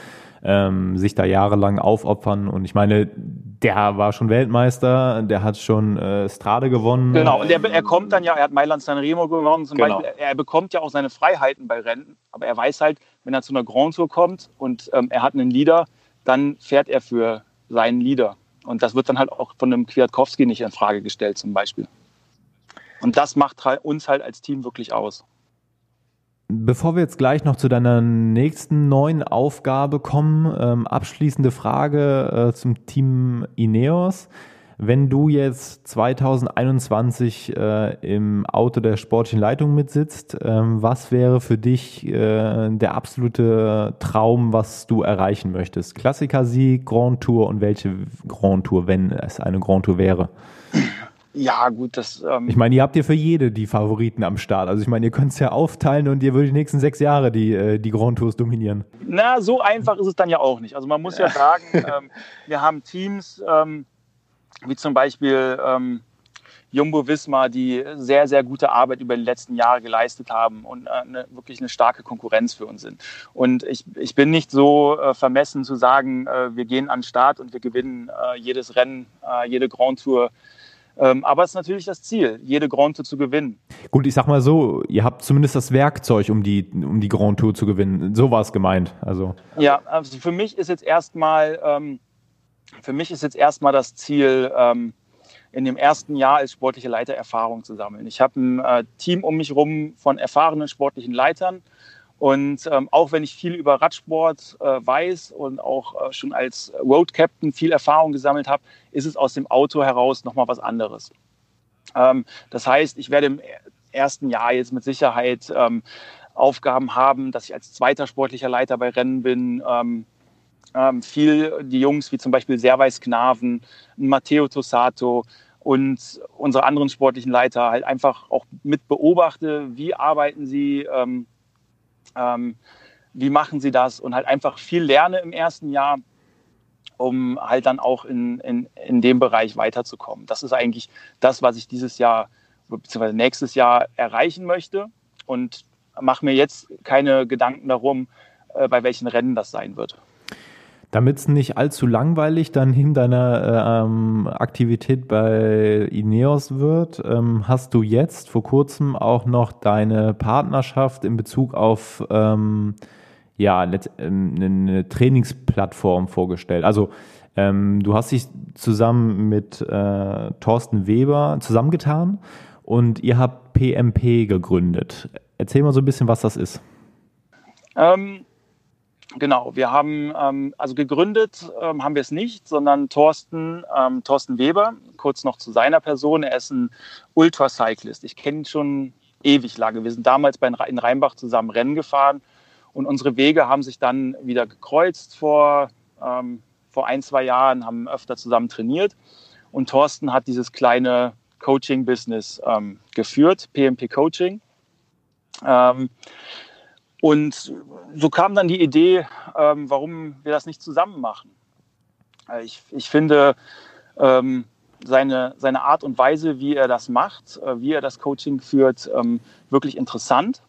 sich da jahrelang aufopfern. Und ich meine, der war schon Weltmeister, der hat schon Strade gewonnen. Genau, und er kommt dann ja, er hat Mailand-Sanremo gewonnen zum Beispiel. Er bekommt ja auch seine Freiheiten bei Rennen, aber er weiß halt, wenn er zu einer Grand Tour kommt und er hat einen Leader, dann fährt er für seinen Leader. Und das wird dann halt auch von einem Kwiatkowski nicht in Frage gestellt zum Beispiel. Und das macht uns halt als Team wirklich aus. Bevor wir jetzt gleich noch zu deiner nächsten neuen Aufgabe kommen, abschließende Frage zum Team Ineos. Wenn du jetzt 2021 im Auto der sportlichen Leitung mitsitzt, was wäre für dich der absolute Traum, was du erreichen möchtest? Klassiker-Sieg, Grand Tour und welche Grand Tour, wenn es eine Grand Tour wäre? Ja, gut, das... ich meine, ihr habt ja für jede die Favoriten am Start. Also ich meine, ihr könnt es ja aufteilen und ihr würdet die nächsten 6 Jahre die Grand Tours dominieren. Na, so einfach ist es dann ja auch nicht. Also man muss ja sagen, wir haben Teams wie zum Beispiel Jumbo-Visma, die sehr, sehr gute Arbeit über die letzten Jahre geleistet haben und wirklich eine starke Konkurrenz für uns sind. Und ich bin nicht so vermessen zu sagen, wir gehen an den Start und wir gewinnen jedes Rennen, jede Grand Tour. Aber es ist natürlich das Ziel, jede Grand Tour zu gewinnen. Gut, ich sag mal so, ihr habt zumindest das Werkzeug, um die Grand Tour zu gewinnen. So war es gemeint. Also. Ja, also für mich ist jetzt erstmal das Ziel, in dem ersten Jahr als sportlicher Leiter Erfahrung zu sammeln. Ich habe ein Team um mich rum von erfahrenen sportlichen Leitern. Und auch wenn ich viel über Radsport weiß und auch schon als Road Captain viel Erfahrung gesammelt habe, ist es aus dem Auto heraus nochmal was anderes. Das heißt, ich werde im ersten Jahr jetzt mit Sicherheit Aufgaben haben, dass ich als zweiter sportlicher Leiter bei Rennen bin, viel die Jungs wie zum Beispiel Servais Knaven, Matteo Tossato und unsere anderen sportlichen Leiter halt einfach auch mit beobachte, wie arbeiten sie, wie machen sie das und halt einfach viel lerne im ersten Jahr, um halt dann auch in dem Bereich weiterzukommen. Das ist eigentlich das, was ich dieses Jahr bzw. nächstes Jahr erreichen möchte und mache mir jetzt keine Gedanken darum, bei welchen Rennen das sein wird. Damit es nicht allzu langweilig dann in deiner Aktivität bei Ineos wird, hast du jetzt vor kurzem auch noch deine Partnerschaft in Bezug auf eine Trainingsplattform vorgestellt. Also du hast dich zusammen mit Thorsten Weber zusammengetan und ihr habt PMP gegründet. Erzähl mal so ein bisschen, was das ist. Genau, wir haben, gegründet haben wir es nicht, sondern Thorsten Weber, kurz noch zu seiner Person, er ist ein Ultracyclist. Ich kenne ihn schon ewig lange. Wir sind damals in Rheinbach zusammen Rennen gefahren und unsere Wege haben sich dann wieder gekreuzt vor 1-2 Jahren, haben öfter zusammen trainiert und Thorsten hat dieses kleine Coaching-Business geführt, PMP Coaching. Und so kam dann die Idee, warum wir das nicht zusammen machen. Ich finde seine Art und Weise, wie er das macht, wie er das Coaching führt, wirklich interessant.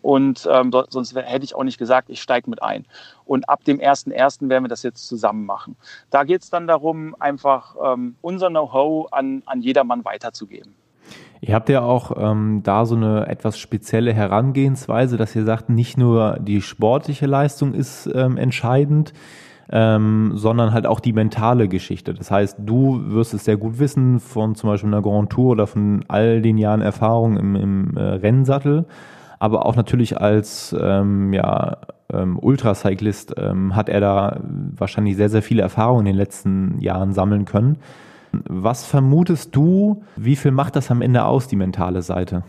Und sonst hätte ich auch nicht gesagt, ich steige mit ein. Und ab dem 1.1. werden wir das jetzt zusammen machen. Da geht es dann darum, einfach unser Know-how an jedermann weiterzugeben. Ihr habt ja auch da so eine etwas spezielle Herangehensweise, dass ihr sagt, nicht nur die sportliche Leistung ist entscheidend, sondern halt auch die mentale Geschichte. Das heißt, du wirst es sehr gut wissen von zum Beispiel einer Grand Tour oder von all den Jahren Erfahrung im Rennsattel, aber auch natürlich als Ultracyclist hat er da wahrscheinlich sehr, sehr viele Erfahrungen in den letzten Jahren sammeln können. Was vermutest du, wie viel macht das am Ende aus, die mentale Seite?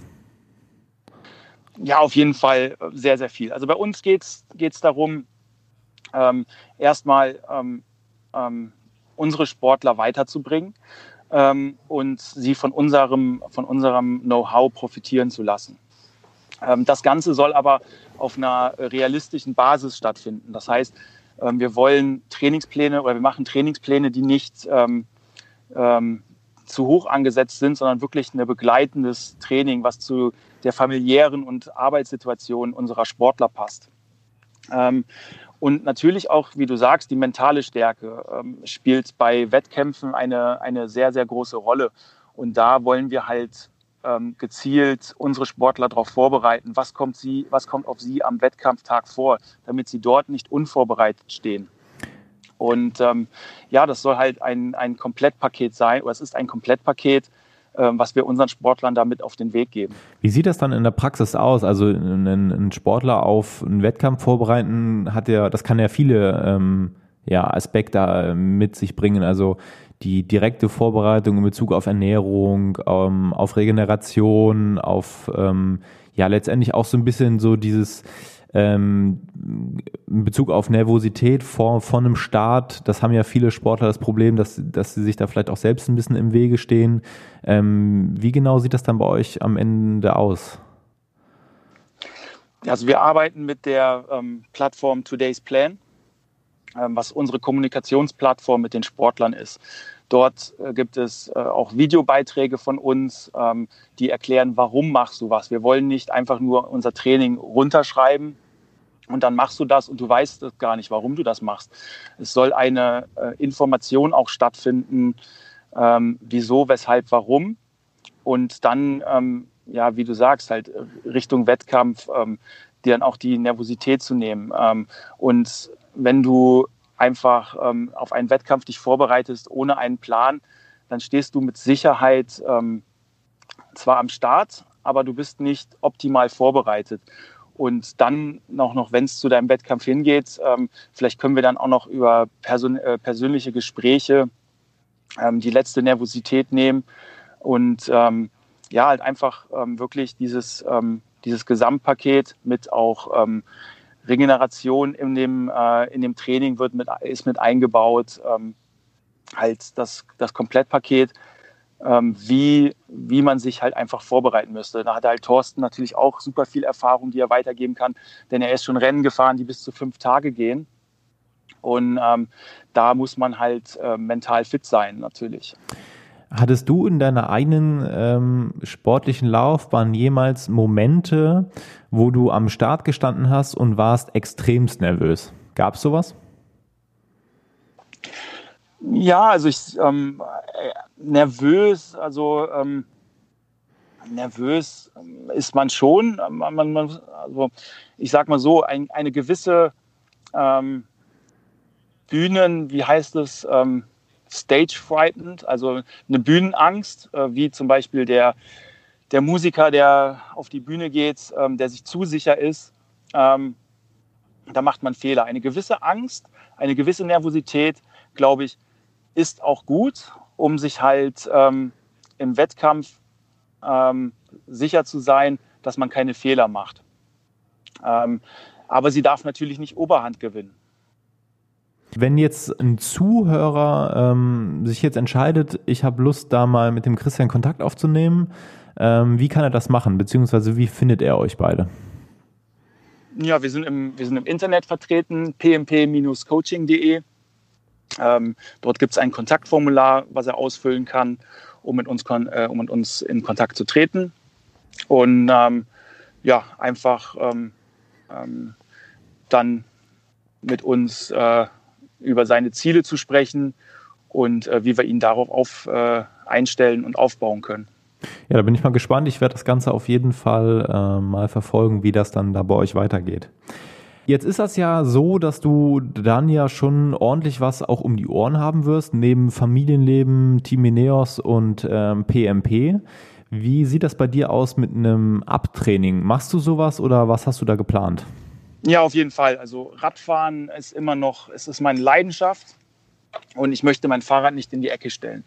Ja, auf jeden Fall sehr, sehr viel. Also bei uns geht's darum, erstmal unsere Sportler weiterzubringen und sie von unserem Know-how profitieren zu lassen. Das Ganze soll aber auf einer realistischen Basis stattfinden. Das heißt, wir machen Trainingspläne, die nicht zu hoch angesetzt sind, sondern wirklich ein begleitendes Training, was zu der familiären und Arbeitssituation unserer Sportler passt. Und natürlich auch, wie du sagst, die mentale Stärke spielt bei Wettkämpfen eine sehr, sehr große Rolle. Und da wollen wir halt gezielt unsere Sportler darauf vorbereiten, was kommt auf sie am Wettkampftag vor, damit sie dort nicht unvorbereitet stehen. Und das soll halt ein Komplettpaket sein, oder es ist ein Komplettpaket, was wir unseren Sportlern damit auf den Weg geben. Wie sieht das dann in der Praxis aus? Also einen Sportler auf einen Wettkampf vorbereiten, das kann ja viele Aspekte mit sich bringen. Also die direkte Vorbereitung in Bezug auf Ernährung, auf Regeneration, auf letztendlich auch so ein bisschen so dieses in Bezug auf Nervosität von einem Start. Das haben ja viele Sportler das Problem, dass sie sich da vielleicht auch selbst ein bisschen im Wege stehen. Wie genau sieht das dann bei euch am Ende aus? Also wir arbeiten mit der Plattform Today's Plan, was unsere Kommunikationsplattform mit den Sportlern ist. Dort gibt es auch Videobeiträge von uns, die erklären, warum machst du was. Wir wollen nicht einfach nur unser Training runterschreiben und dann machst du das und du weißt gar nicht, warum du das machst. Es soll eine Information auch stattfinden, wieso, weshalb, warum. Und dann, wie du sagst, halt Richtung Wettkampf, dir dann auch die Nervosität zu nehmen. Und wenn du einfach auf einen Wettkampf dich vorbereitest ohne einen Plan, dann stehst du mit Sicherheit zwar am Start, aber du bist nicht optimal vorbereitet. Und dann noch wenn es zu deinem Wettkampf hingeht, vielleicht können wir dann auch noch über persönliche Gespräche die letzte Nervosität nehmen und halt einfach wirklich dieses Gesamtpaket mit auch Regeneration in dem Training ist mit eingebaut, halt das Komplettpaket, wie man sich halt einfach vorbereiten müsste. Da hat halt Thorsten natürlich auch super viel Erfahrung, die er weitergeben kann, denn er ist schon Rennen gefahren, die bis zu 5 Tage gehen. Und da muss man halt mental fit sein, natürlich. Hattest du in deiner eigenen sportlichen Laufbahn jemals Momente, wo du am Start gestanden hast und warst extremst nervös? Gab es sowas? Ja, also ich nervös ist man schon. Also ich sag mal so, eine gewisse Bühnen, wie heißt es, Stage Frightened, also eine Bühnenangst, wie zum Beispiel der Musiker, der auf die Bühne geht, der sich zu sicher ist, da macht man Fehler. Eine gewisse Angst, eine gewisse Nervosität, glaube ich, ist auch gut, um sich halt im Wettkampf sicher zu sein, dass man keine Fehler macht. Aber sie darf natürlich nicht Oberhand gewinnen. Wenn jetzt ein Zuhörer sich jetzt entscheidet, ich habe Lust, da mal mit dem Christian Kontakt aufzunehmen, wie kann er das machen, beziehungsweise wie findet er euch beide? Ja, wir sind im Internet vertreten, pmp-coaching.de. Dort gibt es ein Kontaktformular, was er ausfüllen kann, um mit uns in Kontakt zu treten. Und einfach dann mit uns über seine Ziele zu sprechen und wie wir ihn darauf einstellen und aufbauen können. Ja, da bin ich mal gespannt. Ich werde das Ganze auf jeden Fall mal verfolgen, wie das dann da bei euch weitergeht. Jetzt ist das ja so, dass du dann ja schon ordentlich was auch um die Ohren haben wirst, neben Familienleben, Team Ineos und PMP. Wie sieht das bei dir aus mit einem Abtraining? Machst du sowas oder was hast du da geplant? Ja, auf jeden Fall. Also Radfahren ist es ist meine Leidenschaft und ich möchte mein Fahrrad nicht in die Ecke stellen,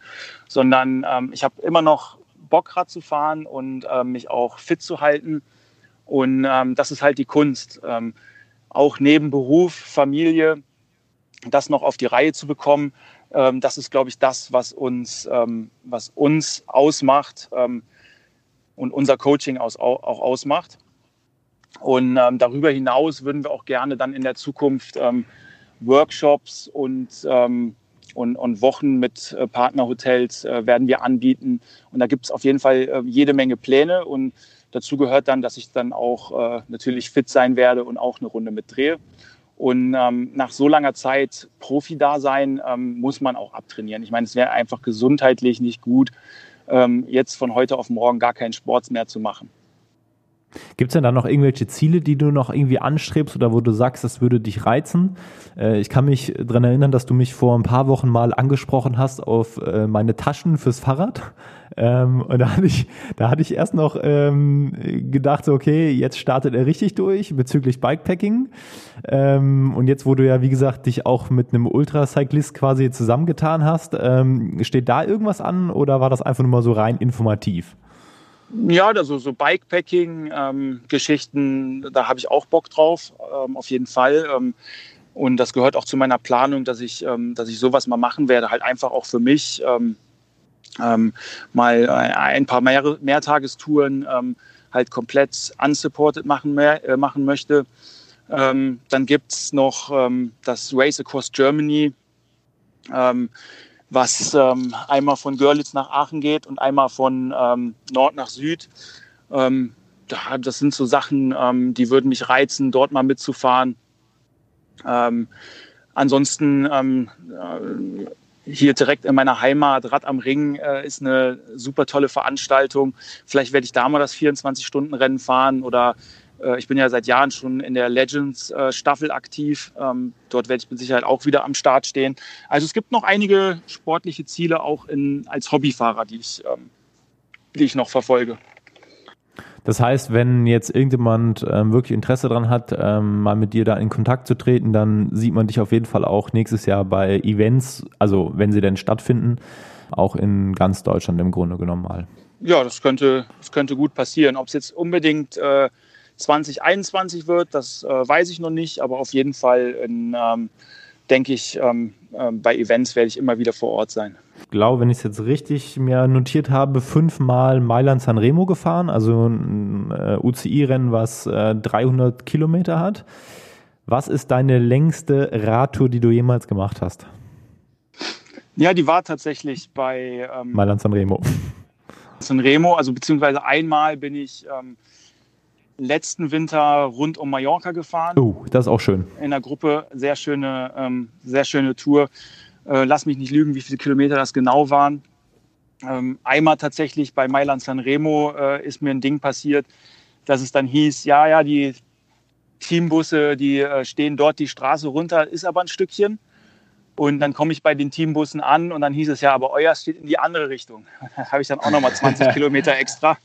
sondern ich habe immer noch Bock, Rad zu fahren und mich auch fit zu halten, und das ist halt die Kunst, auch neben Beruf, Familie, das noch auf die Reihe zu bekommen. Das ist, glaube ich, das, was uns ausmacht und unser Coaching auch ausmacht. Und darüber hinaus würden wir auch gerne dann in der Zukunft Workshops und Wochen mit Partnerhotels werden wir anbieten. Und da gibt es auf jeden Fall jede Menge Pläne. Und dazu gehört dann, dass ich dann auch natürlich fit sein werde und auch eine Runde mitdrehe. Und nach so langer Zeit Profi-Dasein muss man auch abtrainieren. Ich meine, es wäre einfach gesundheitlich nicht gut, jetzt von heute auf morgen gar keinen Sport mehr zu machen. Gibt es denn da noch irgendwelche Ziele, die du noch irgendwie anstrebst oder wo du sagst, das würde dich reizen? Ich kann mich daran erinnern, dass du mich vor ein paar Wochen mal angesprochen hast auf meine Taschen fürs Fahrrad. Und da hatte ich erst noch gedacht, so, okay, jetzt startet er richtig durch bezüglich Bikepacking. Und jetzt, wo du ja, wie gesagt, dich auch mit einem Ultracyclist quasi zusammengetan hast, steht da irgendwas an oder war das einfach nur mal so rein informativ? Ja, also so Bikepacking-Geschichten, da habe ich auch Bock drauf, auf jeden Fall. Und das gehört auch zu meiner Planung, dass ich sowas mal machen werde. Halt einfach auch für mich mal ein paar Mehrtagestouren halt komplett unsupported machen möchte. Dann gibt es noch das Race Across Germany, was einmal von Görlitz nach Aachen geht und einmal von Nord nach Süd. Das sind so Sachen, die würden mich reizen, dort mal mitzufahren. Ansonsten hier direkt in meiner Heimat, Rad am Ring, ist eine super tolle Veranstaltung. Vielleicht werde ich da mal das 24-Stunden-Rennen fahren oder ich bin ja seit Jahren schon in der Legends-Staffel aktiv. Dort werde ich mit Sicherheit auch wieder am Start stehen. Also es gibt noch einige sportliche Ziele auch als Hobbyfahrer, die ich noch verfolge. Das heißt, wenn jetzt irgendjemand wirklich Interesse daran hat, mal mit dir da in Kontakt zu treten, dann sieht man dich auf jeden Fall auch nächstes Jahr bei Events, also wenn sie denn stattfinden, auch in ganz Deutschland im Grunde genommen mal. Ja, das könnte gut passieren. Ob es jetzt unbedingt 2021 wird, das weiß ich noch nicht, aber auf jeden Fall, denke ich, bei Events werde ich immer wieder vor Ort sein. glaube, wenn ich es jetzt richtig mir notiert habe, 5-mal Mailand-Sanremo gefahren, also ein UCI-Rennen, was 300 Kilometer hat. Was ist deine längste Radtour, die du jemals gemacht hast? Ja, die war tatsächlich bei Mailand-Sanremo. Sanremo, also beziehungsweise einmal bin ich letzten Winter rund um Mallorca gefahren. Oh, das ist auch schön. In der Gruppe, sehr schöne Tour. Lass mich nicht lügen, wie viele Kilometer das genau waren. Einmal tatsächlich bei Mailand-Sanremo ist mir ein Ding passiert, dass es dann hieß, ja, die Teambusse, die stehen dort die Straße runter, ist aber ein Stückchen. Und dann komme ich bei den Teambussen an und dann hieß es, ja, aber euer steht in die andere Richtung. Da habe ich dann auch nochmal 20 Kilometer extra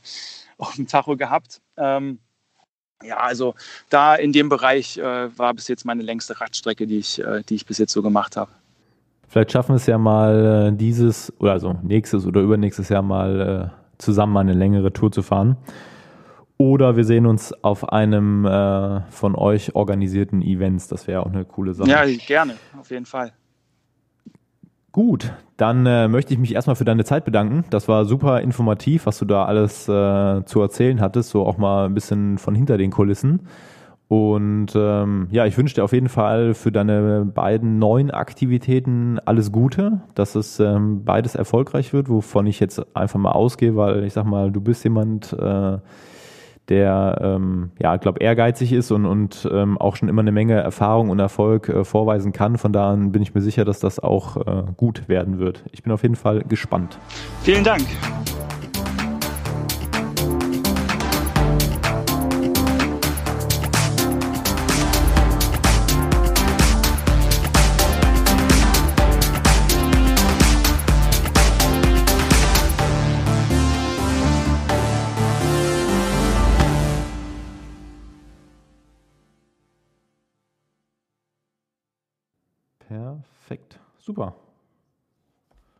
auf dem Tacho gehabt. Ja, also da in dem Bereich war bis jetzt meine längste Radstrecke, die ich bis jetzt so gemacht habe. Vielleicht schaffen wir es ja mal dieses oder also nächstes oder übernächstes Jahr mal zusammen eine längere Tour zu fahren. Oder wir sehen uns auf einem von euch organisierten Events. Das wäre auch eine coole Sache. Ja, gerne, auf jeden Fall. Gut, dann möchte ich mich erstmal für deine Zeit bedanken. Das war super informativ, was du da alles zu erzählen hattest, so auch mal ein bisschen von hinter den Kulissen. Und ja, ich wünsche dir auf jeden Fall für deine beiden neuen Aktivitäten alles Gute, dass es beides erfolgreich wird, wovon ich jetzt einfach mal ausgehe, weil ich sag mal, du bist jemand, der, ja, ich glaube, ehrgeizig ist und auch schon immer eine Menge Erfahrung und Erfolg vorweisen kann. Von daher bin ich mir sicher, dass das auch gut werden wird. Ich bin auf jeden Fall gespannt. Vielen Dank. Perfekt, super.